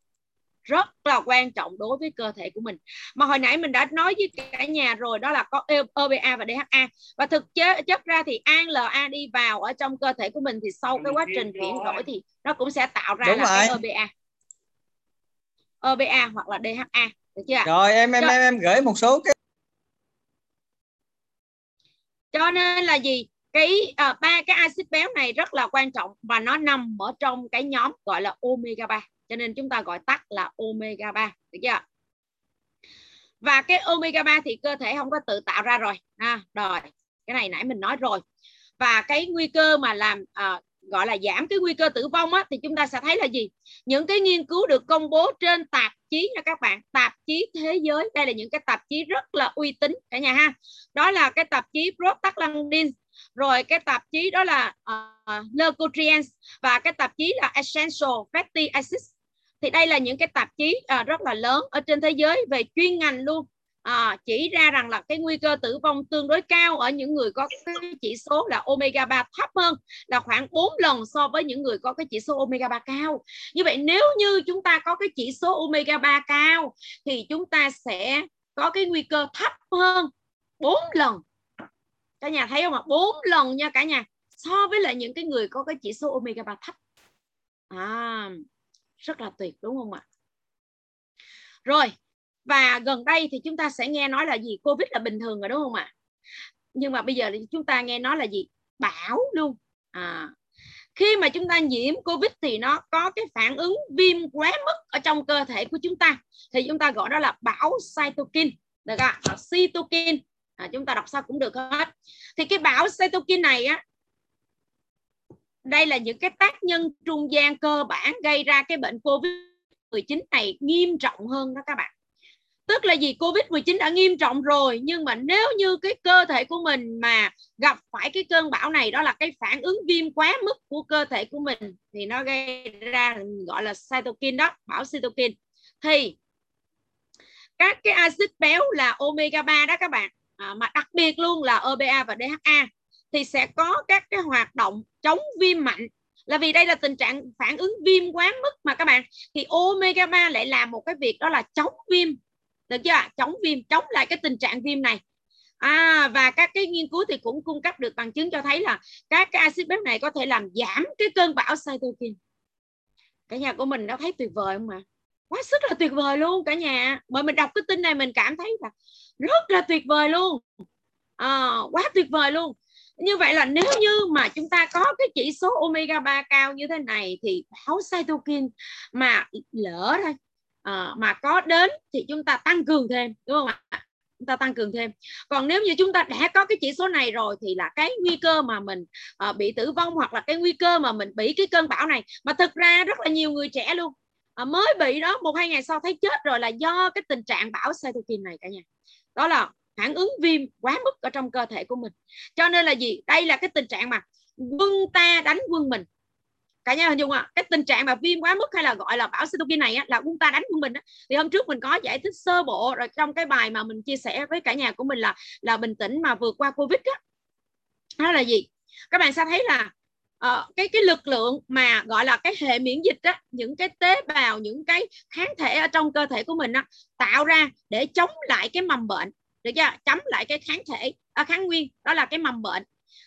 Rất là quan trọng đối với cơ thể của mình. Mà hồi nãy mình đã nói với cả nhà rồi, đó là có e pê a và đê hát a. Và thực chất ra thì a lờ a đi vào ở trong cơ thể của mình thì sau cái quá trình chuyển đổi thì nó cũng sẽ tạo ra đúng là rồi. cái e pê a hoặc là đê hát a, được chưa? Rồi em em em em gửi một số cái. Cho nên là gì? Cái à, ba cái axit béo này rất là quan trọng và nó nằm ở trong cái nhóm gọi là omega ba. Cho nên chúng ta gọi tắt là omega ba, được chưa? Và cái omega ba thì cơ thể không có tự tạo ra rồi. À, rồi, cái này nãy mình nói rồi. Và cái nguy cơ mà làm à, gọi là giảm cái nguy cơ tử vong á, thì chúng ta sẽ thấy là gì? Những cái nghiên cứu được công bố trên tạp chí đó các bạn, tạp chí thế giới. Đây là những cái tạp chí rất là uy tín cả nhà ha. Đó là cái tạp chí Prostaglandin, rồi cái tạp chí đó là uh, Leucotriens, và cái tạp chí là Essential Fatty Acids. Thì đây là những cái tạp chí uh, rất là lớn ở trên thế giới về chuyên ngành luôn. À, chỉ ra rằng là cái nguy cơ tử vong tương đối cao ở những người có cái chỉ số là omega ba thấp hơn, là khoảng bốn lần so với những người có cái chỉ số omega ba cao. Như vậy nếu như chúng ta có cái chỉ số omega ba cao thì chúng ta sẽ có cái nguy cơ thấp hơn bốn lần. Cả nhà thấy không ạ? bốn lần nha cả nhà, so với lại những cái người có cái chỉ số omega ba thấp. À, rất là tuyệt đúng không ạ? Rồi. Và gần đây thì chúng ta sẽ nghe nói là gì? Covid là bình thường rồi đúng không ạ? Nhưng mà bây giờ thì chúng ta nghe nói là gì? Bão luôn. À, khi mà chúng ta nhiễm Covid thì nó có cái phản ứng viêm quá mức ở trong cơ thể của chúng ta. Thì chúng ta gọi đó là bão cytokine. Được không? Bão cytokine. À, chúng ta đọc sao cũng được hết. Thì cái bão cytokine này á, đây là những cái tác nhân trung gian cơ bản gây ra cái bệnh Covid mười chín này nghiêm trọng hơn đó các bạn. Tức là gì? Covid mười chín đã nghiêm trọng rồi, nhưng mà nếu như cái cơ thể của mình mà gặp phải cái cơn bão này, đó là cái phản ứng viêm quá mức của cơ thể của mình, thì nó gây ra gọi là cytokine đó, bão cytokine. Thì các cái axit béo là omega ba đó các bạn, à, mà đặc biệt luôn là e pê a và đê hát a, thì sẽ có các cái hoạt động chống viêm mạnh. Là vì đây là tình trạng phản ứng viêm quá mức mà các bạn, thì omega ba lại làm một cái việc đó là chống viêm. Được chưa? Chống viêm, chống lại cái tình trạng viêm này. À, và các cái nghiên cứu thì cũng cung cấp được bằng chứng cho thấy là các cái axit béo này có thể làm giảm cái cơn bão cytokine. Cả nhà của mình đã thấy tuyệt vời không ạ? Quá sức là tuyệt vời luôn cả nhà. Bởi mình đọc cái tin này mình cảm thấy là rất là tuyệt vời luôn. À, quá tuyệt vời luôn. Như vậy là nếu như mà chúng ta có cái chỉ số omega ba cao như thế này thì bão cytokine mà lỡ thôi, à, mà có đến thì chúng ta tăng cường thêm, đúng không ạ? Chúng ta tăng cường thêm. Còn nếu như chúng ta đã có cái chỉ số này rồi thì là cái nguy cơ mà mình à, bị tử vong, hoặc là cái nguy cơ mà mình bị cái cơn bão này, mà thực ra rất là nhiều người trẻ luôn, à, mới bị đó một hai ngày sau thấy chết rồi, là do cái tình trạng bão cytokine này cả nhà. Đó là phản ứng viêm quá mức ở trong cơ thể của mình. Cho nên là gì? Đây là cái tình trạng mà quân ta đánh quân mình. Cả nhà hình dung à, cái tình trạng mà viêm quá mức hay là gọi là bão cytokine này á, là quân ta đánh quân mình á. Thì hôm trước mình có giải thích sơ bộ rồi trong cái bài mà mình chia sẻ với cả nhà của mình là là bình tĩnh mà vượt qua Covid á. Đó. Đó là gì? Các bạn sẽ thấy là uh, cái cái lực lượng mà gọi là cái hệ miễn dịch á, những cái tế bào, những cái kháng thể ở trong cơ thể của mình á, tạo ra để chống lại cái mầm bệnh, được chưa? Chống lại cái kháng thể, à, kháng nguyên, đó là cái mầm bệnh.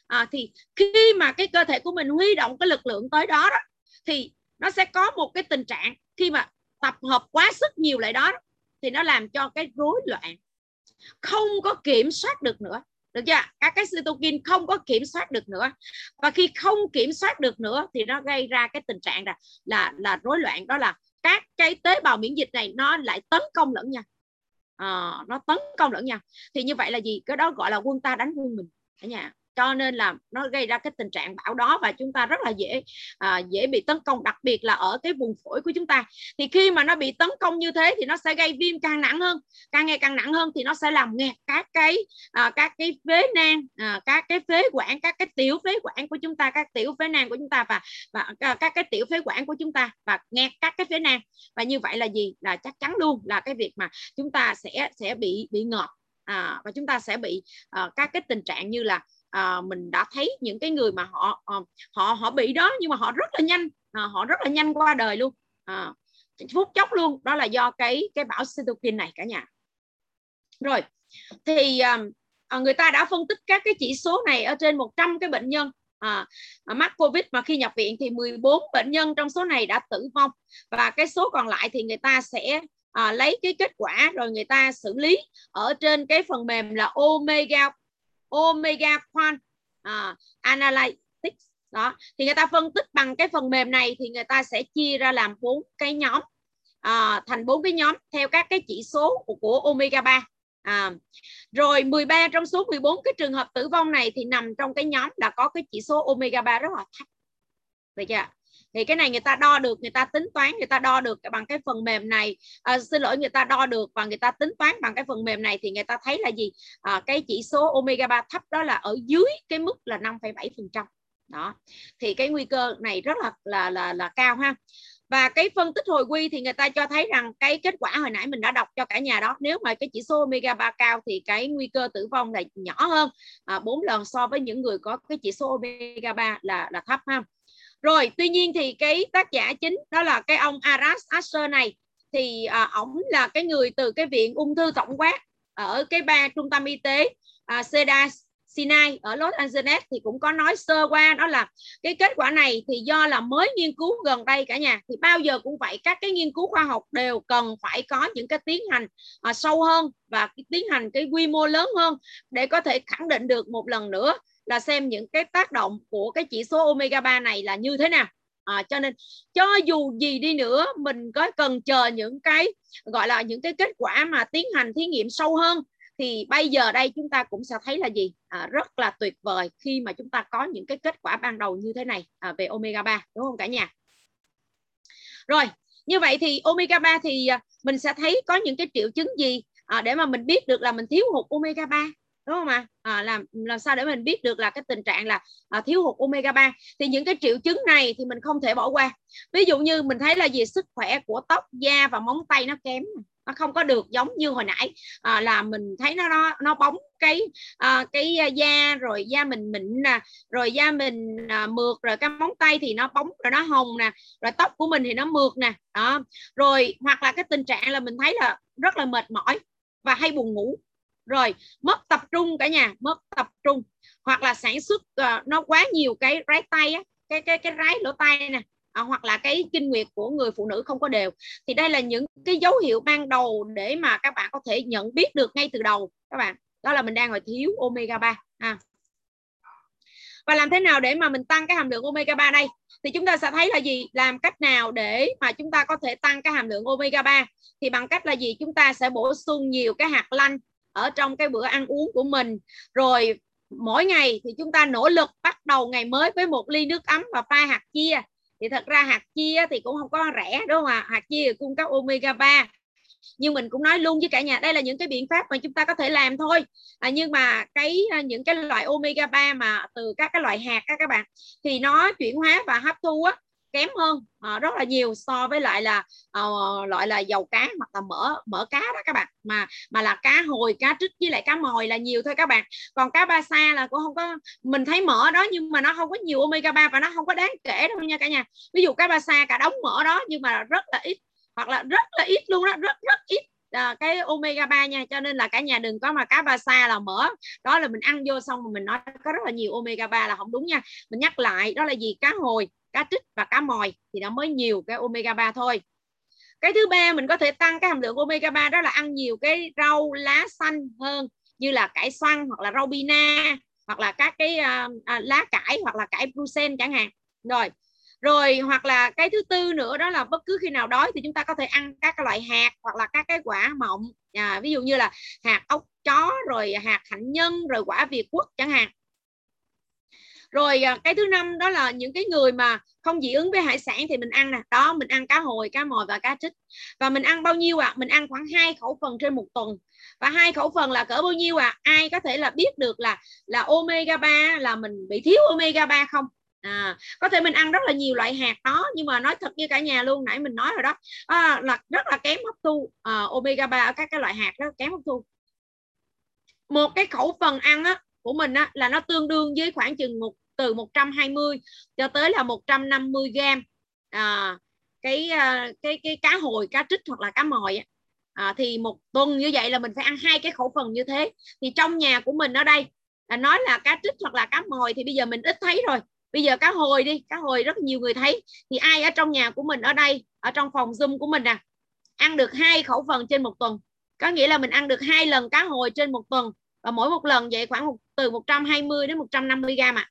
À, thì khi mà cái cơ thể của mình huy động cái lực lượng tới đó, đó thì nó sẽ có một cái tình trạng khi mà tập hợp quá sức nhiều lại đó, đó thì nó làm cho cái rối loạn, không có kiểm soát được nữa, được chưa? Các cái cytokine không có kiểm soát được nữa, và khi không kiểm soát được nữa thì nó gây ra cái tình trạng là là, là rối loạn, đó là các cái tế bào miễn dịch này nó lại tấn công lẫn nhau, à, nó tấn công lẫn nhau. Thì như vậy là gì? Cái đó gọi là quân ta đánh quân mình ở nhà. Cho nên là nó gây ra cái tình trạng bão đó, và chúng ta rất là dễ à, dễ bị tấn công, đặc biệt là ở cái vùng phổi của chúng ta. Thì khi mà nó bị tấn công như thế thì nó sẽ gây viêm càng nặng hơn, càng ngày càng nặng hơn, thì nó sẽ làm nghẹt các cái à, các cái phế nang, à, các cái phế quản, các cái tiểu phế quản của chúng ta, các tiểu phế nang của chúng ta, và và à, các cái tiểu phế quản của chúng ta, và nghẹt các cái phế nang. Và như vậy là gì? Là chắc chắn luôn là cái việc mà chúng ta sẽ sẽ bị bị ngợp, à, và chúng ta sẽ bị à, các cái tình trạng như là à, mình đã thấy những cái người mà họ họ họ bị đó, nhưng mà họ rất là nhanh, à, họ rất là nhanh qua đời luôn, à, phút chốc luôn. Đó là do cái cái bão cytokine này cả nhà. Rồi thì à, người ta đã phân tích các cái chỉ số này ở trên một trăm cái bệnh nhân à, mắc Covid, mà khi nhập viện thì mười bốn bệnh nhân trong số này đã tử vong, và cái số còn lại thì người ta sẽ à, lấy cái kết quả rồi người ta xử lý ở trên cái phần mềm là Omega Omega Queen uh, Analytics đó. Thì người ta phân tích bằng cái phần mềm này, thì người ta sẽ chia ra làm bốn cái nhóm, uh, thành bốn cái nhóm theo các cái chỉ số của, của omega ba. uh, Rồi mười ba trong số mười bốn cái trường hợp tử vong này thì nằm trong cái nhóm là có cái chỉ số omega ba rất là thấp. Được chưa? Thì cái này người ta đo được, người ta tính toán, người ta đo được bằng cái phần mềm này. À, xin lỗi, người ta đo được và người ta tính toán bằng cái phần mềm này thì người ta thấy là gì? À, cái chỉ số omega ba thấp đó là ở dưới cái mức là năm phẩy bảy phần trăm. Đó. Thì cái nguy cơ này rất là là là, là cao ha. Và cái phân tích hồi quy thì người ta cho thấy rằng cái kết quả hồi nãy mình đã đọc cho cả nhà đó, nếu mà cái chỉ số omega ba cao thì cái nguy cơ tử vong là nhỏ hơn bốn lần so với những người có cái chỉ số omega ba là là thấp ha. Rồi, tuy nhiên thì cái tác giả chính đó là cái ông Aras Asher này thì ổng là cái người từ cái viện ung thư tổng quát ở cái ba trung tâm y tế à, Cedar Sinai ở Los Angeles thì cũng có nói sơ qua đó là cái kết quả này thì do là mới nghiên cứu gần đây cả nhà, thì bao giờ cũng vậy, các cái nghiên cứu khoa học đều cần phải có những cái tiến hành à, sâu hơn và tiến hành cái quy mô lớn hơn để có thể khẳng định được một lần nữa là xem những cái tác động của cái chỉ số omega ba này là như thế nào. À, cho nên cho dù gì đi nữa mình có cần chờ những cái gọi là những cái kết quả mà tiến hành thí nghiệm sâu hơn thì bây giờ đây chúng ta cũng sẽ thấy là gì? À, rất là tuyệt vời khi mà chúng ta có những cái kết quả ban đầu như thế này à, về omega ba, đúng không cả nhà? Rồi, như vậy thì omega ba thì mình sẽ thấy có những cái triệu chứng gì à, để mà mình biết được là mình thiếu hụt omega ba, đúng không ạ? À? À, làm, làm sao để mình biết được là cái tình trạng là à, thiếu hụt omega ba? Thì những cái triệu chứng này thì mình không thể bỏ qua. Ví dụ như mình thấy là gì? Sức khỏe của tóc, da và móng tay nó kém, nó không có được giống như hồi nãy à, là mình thấy nó nó nó bóng cái à, cái da, rồi da mình mịn nè, rồi da mình à, mượt, rồi cái móng tay thì nó bóng rồi nó hồng nè, rồi tóc của mình thì nó mượt nè đó. Rồi hoặc là cái tình trạng là mình thấy là rất là mệt mỏi và hay buồn ngủ, rồi mất tập trung cả nhà, mất tập trung, hoặc là sản xuất à, nó quá nhiều cái rái tay á, cái cái cái rái lỗ tai nè. À, hoặc là cái kinh nguyệt của người phụ nữ không có đều. Thì đây là những cái dấu hiệu ban đầu để mà các bạn có thể nhận biết được ngay từ đầu các bạn, đó là mình đang ở thiếu omega ba à. Và làm thế nào để mà mình tăng cái hàm lượng omega ba đây? Thì chúng ta sẽ thấy là gì? Làm cách nào để mà chúng ta có thể tăng cái hàm lượng omega ba? Thì bằng cách là gì? Chúng ta sẽ bổ sung nhiều cái hạt lanh ở trong cái bữa ăn uống của mình. Rồi mỗi ngày thì chúng ta nỗ lực bắt đầu ngày mới với một ly nước ấm và pha hạt chia. Thì thật ra hạt chia thì cũng không có rẻ, đúng không ạ? Hạt chia cung cấp omega ba. Nhưng mình cũng nói luôn với cả nhà, đây là những cái biện pháp mà chúng ta có thể làm thôi. À, nhưng mà cái những cái loại omega ba mà từ các cái loại hạt á các bạn, thì nó chuyển hóa và hấp thu á, kém hơn à, rất là nhiều so với lại là à, loại là dầu cá hoặc là mỡ mỡ cá đó các bạn, mà mà là cá hồi, cá trích với lại cá mòi là nhiều thôi các bạn. Còn cá ba sa là cũng không có, mình thấy mỡ đó nhưng mà nó không có nhiều omega ba và nó không có đáng kể đâu nha cả nhà. Ví dụ cá ba sa cả đống mỡ đó nhưng mà rất là ít, hoặc là rất là ít luôn đó, rất rất ít à, cái omega ba nha. Cho nên là cả nhà đừng có mà cá ba sa là mỡ đó là mình ăn vô xong rồi mình nói có rất là nhiều omega ba là không đúng nha. Mình nhắc lại đó là gì? Cá hồi, cá trích và cá mòi thì nó mới nhiều cái omega ba thôi. Cái thứ ba mình có thể tăng cái hàm lượng omega ba đó là ăn nhiều cái rau lá xanh hơn, như là cải xoăn hoặc là rau bina, hoặc là các cái uh, à, lá cải hoặc là cải Brussels chẳng hạn. Rồi. Rồi hoặc là cái thứ tư nữa đó là bất cứ khi nào đói thì chúng ta có thể ăn các cái loại hạt hoặc là các cái quả mọng. À, ví dụ như là hạt ốc chó, rồi hạt hạnh nhân, rồi quả Việt quất chẳng hạn. Rồi cái thứ năm đó là những cái người mà không dị ứng với hải sản thì mình ăn nè, đó mình ăn cá hồi, cá mòi và cá trích. Và mình ăn bao nhiêu ạ? À? Mình ăn khoảng hai khẩu phần trên một tuần. Và hai khẩu phần là cỡ bao nhiêu ạ? À? Ai có thể là biết được là là omega ba là mình bị thiếu omega ba không? À, có thể mình ăn rất là nhiều loại hạt đó nhưng mà nói thật như cả nhà luôn, nãy mình nói rồi đó, à, là rất là kém hấp thu à, omega ba ở các cái loại hạt đó kém hấp thu. Một cái khẩu phần ăn á của mình á, là nó tương đương với khoảng chừng một, từ một trăm hai mươi cho tới là một trăm năm mươi gram à, cái, cái, cái cá hồi, cá trích hoặc là cá mòi à, thì một tuần như vậy là mình phải ăn hai cái khẩu phần như thế. Thì trong nhà của mình ở đây à, nói là cá trích hoặc là cá mòi thì bây giờ mình ít thấy rồi, bây giờ cá hồi đi, cá hồi rất nhiều người thấy. Thì ai ở trong nhà của mình ở đây, ở trong phòng Zoom của mình nè, ăn được hai khẩu phần trên một tuần, có nghĩa là mình ăn được hai lần cá hồi trên một tuần. Và mỗi một lần vậy khoảng một, từ một trăm hai mươi đến một trăm năm mươi gram ạ. À.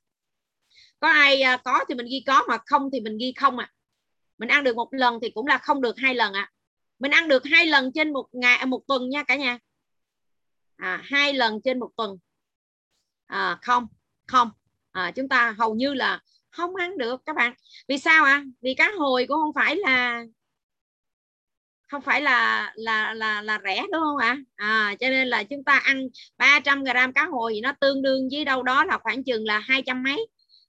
Có ai à, có thì mình ghi có, mà không thì mình ghi không ạ. À. Mình ăn được một lần thì cũng là không được hai lần ạ. À. Mình ăn được hai lần trên một ngày một tuần nha cả nhà. À, hai lần trên một tuần. À, không, không. À, chúng ta hầu như là không ăn được các bạn. Vì sao ạ? À? Vì cá hồi cũng không phải là không phải là là là là rẻ đúng không ạ? À? À, cho nên là chúng ta ăn ba trăm gờ-ram cá hồi thì nó tương đương với đâu đó là khoảng chừng là hai trăm mấy.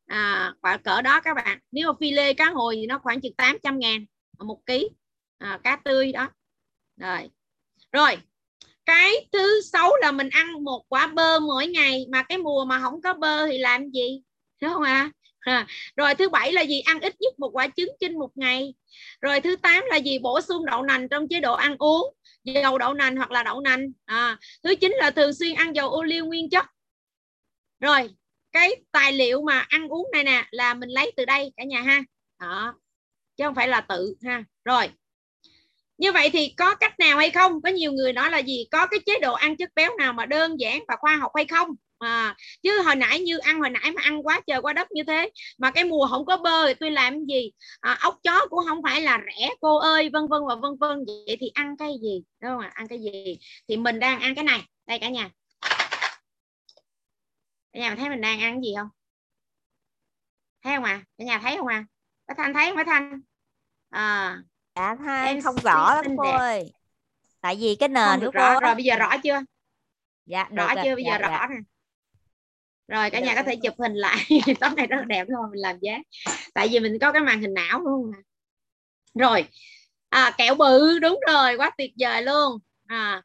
À, khoảng cỡ đó các bạn. Nếu mà phi lê cá hồi thì nó khoảng chừng tám trăm ngàn một ký. À, cá tươi đó. Rồi. Rồi. Cái thứ sáu là mình ăn một quả bơ mỗi ngày, mà cái mùa mà không có bơ thì làm gì? Đúng không ạ? À? À. Rồi thứ bảy là gì? Ăn ít nhất một quả trứng trên một ngày. Rồi thứ tám là gì? Bổ sung đậu nành trong chế độ ăn uống, dầu đậu nành hoặc là đậu nành. À. Thứ chín là thường xuyên ăn dầu ô liu nguyên chất. Rồi, cái tài liệu mà ăn uống này nè là mình lấy từ đây cả nhà ha. Đó. Chứ không phải là tự ha. Rồi. Như vậy thì có cách nào hay không? Có nhiều người nói là gì? Có cái chế độ ăn chất béo nào mà đơn giản và khoa học hay không? À, chứ hồi nãy như ăn hồi nãy mà ăn quá trời quá đất như thế, mà cái mùa không có bơ thì tôi làm gì? À, ốc chó cũng không phải là rẻ cô ơi, vân vân và vân vân. Vậy thì ăn cái gì? Đúng không ạ? Ăn cái gì? Thì mình đang ăn cái này. Đây cả nhà. Cả nhà thấy mình đang ăn cái gì không? Thấy không ạ? À? Cả nhà thấy không ạ? À? Bá Thanh thấy không Bá Thanh? À... Dạ, em không rõ lắm cô ơi. Tại vì cái nền của cô. Rồi bây giờ rõ chưa? Dạ, rõ chưa? Bây giờ rõ nè. Rồi cả nhà có thể chụp hình lại. Tấm này rất đẹp thôi, mình làm giá. Tại vì mình có cái màn hình não luôn. Rồi à, kẹo bự, đúng rồi, quá tuyệt vời luôn. À,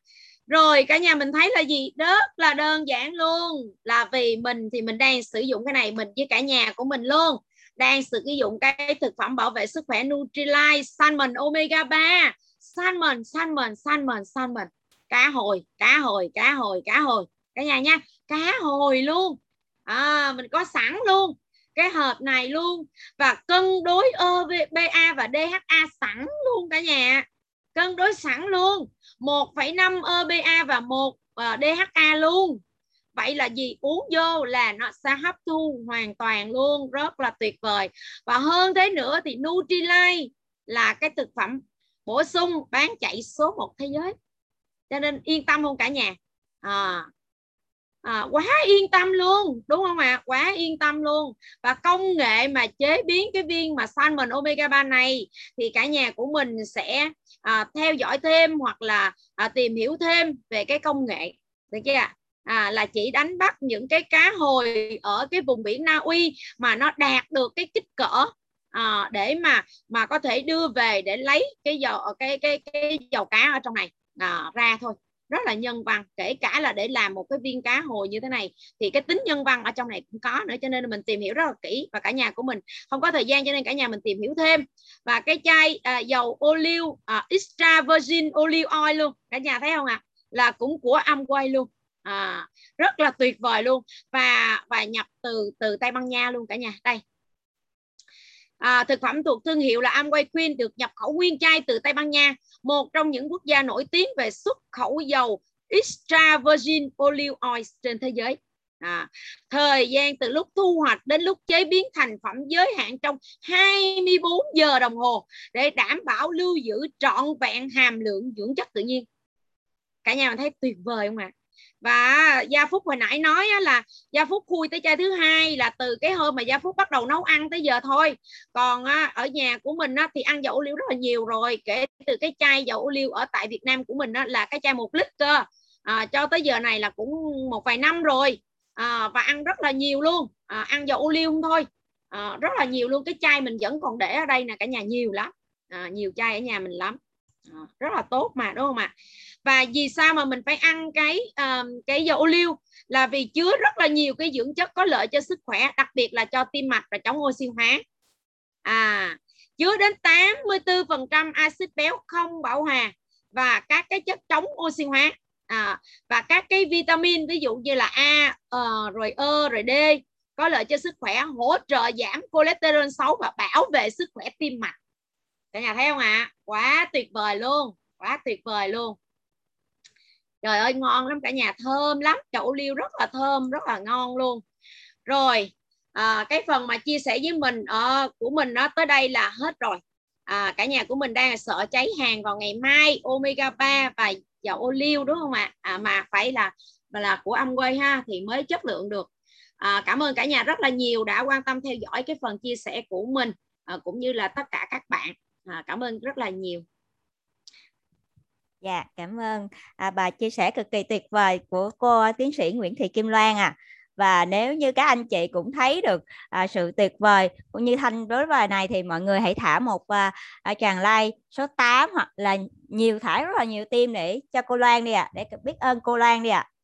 rồi cả nhà mình thấy là gì? Rất là đơn giản luôn. Là vì mình thì mình đang sử dụng cái này, mình với cả nhà của mình luôn đang sử dụng cái thực phẩm bảo vệ sức khỏe Nutrilite, Salmon Omega ba, Salmon, Salmon, Salmon, Salmon, cá hồi, cá hồi, cá hồi, cá hồi, cả nhà nha, cá hồi luôn, à, mình có sẵn luôn, cái hộp này luôn, và cân đối e pê a và đê hát a sẵn luôn cả nhà, cân đối sẵn luôn, một phẩy năm e pê a và một đê hát a luôn. Vậy là gì? Uống vô là nó sẽ hấp thu hoàn toàn luôn. Rất là tuyệt vời. Và hơn thế nữa thì Nutrilite là cái thực phẩm bổ sung bán chạy số một thế giới. Cho nên yên tâm không cả nhà? À, à, quá yên tâm luôn. Đúng không ạ? À? Quá yên tâm luôn. Và công nghệ mà chế biến cái viên mà Salmon Omega ba này thì cả nhà của mình sẽ à, theo dõi thêm hoặc là à, tìm hiểu thêm về cái công nghệ. Được chưa ạ? À, là chỉ đánh bắt những cái cá hồi ở cái vùng biển Na Uy mà nó đạt được cái kích cỡ à, để mà mà có thể đưa về để lấy cái dầu cái cái cái dầu cá ở trong này à, ra thôi. Rất là nhân văn, kể cả là để làm một cái viên cá hồi như thế này thì cái tính nhân văn ở trong này cũng có nữa, cho nên mình tìm hiểu rất là kỹ và cả nhà của mình không có thời gian cho nên cả nhà mình tìm hiểu thêm. Và cái chai à, dầu ô liu à, extra virgin olive oil luôn, cả nhà thấy không ạ? À? Là cũng của Amway luôn. À, rất là tuyệt vời luôn, và và nhập từ từ Tây Ban Nha luôn cả nhà. Đây à, thực phẩm thuộc thương hiệu là Amway Queen được nhập khẩu nguyên chai từ Tây Ban Nha, một trong những quốc gia nổi tiếng về xuất khẩu dầu extra virgin olive oil trên thế giới. À, thời gian từ lúc thu hoạch đến lúc chế biến thành phẩm giới hạn trong hai mươi bốn giờ đồng hồ để đảm bảo lưu giữ trọn vẹn hàm lượng dưỡng chất tự nhiên. Cả nhà mình thấy tuyệt vời không ạ? À? Và Gia Phúc hồi nãy nói là Gia Phúc khui tới chai thứ hai là từ cái hôm mà Gia Phúc bắt đầu nấu ăn tới giờ thôi. Còn ở nhà của mình thì ăn dầu ô liu rất là nhiều rồi, kể từ cái chai dầu ô liu ở tại Việt Nam của mình là cái chai một lít cơ à, cho tới giờ này là cũng một vài năm rồi à, và ăn rất là nhiều luôn à, ăn dầu ô liu không thôi à, rất là nhiều luôn. Cái chai mình vẫn còn để ở đây nè cả nhà, nhiều lắm à, nhiều chai ở nhà mình lắm. Rất là tốt mà, đúng không ạ? Và vì sao mà mình phải ăn cái uh, cái dầu ô liu là vì chứa rất là nhiều cái dưỡng chất có lợi cho sức khỏe, đặc biệt là cho tim mạch và chống oxy hóa. À, chứa đến tám mươi tư phần trăm axit béo không bão hòa và các cái chất chống oxy hóa à, và các cái vitamin ví dụ như là A uh, rồi E rồi D có lợi cho sức khỏe, hỗ trợ giảm cholesterol xấu và bảo vệ sức khỏe tim mạch. Cả nhà thấy không ạ? À? Quá tuyệt vời luôn, quá tuyệt vời luôn. Trời ơi ngon lắm cả nhà, thơm lắm, dầu ô liu rất là thơm, rất là ngon luôn. Rồi à, cái phần mà chia sẻ với mình à, của mình nó tới đây là hết rồi. À, cả nhà của mình đang sợ cháy hàng vào ngày mai Omega ba và dầu ô liu đúng không ạ? À? À, mà phải là là của Amway ha thì mới chất lượng được. À, cảm ơn cả nhà rất là nhiều đã quan tâm theo dõi cái phần chia sẻ của mình, à, cũng như là tất cả các bạn. À, cảm ơn rất là nhiều. Dạ, cảm ơn à, bà chia sẻ cực kỳ tuyệt vời của cô tiến sĩ Nguyễn Thị Kim Loan à. Và nếu như các anh chị cũng thấy được à, sự tuyệt vời cũng như thanh đối bài này thì mọi người hãy thả một à, tràng like số tám hoặc là nhiều, thả rất là nhiều tim để cho cô Loan đi ạ, à, để biết ơn cô Loan đi ạ. À.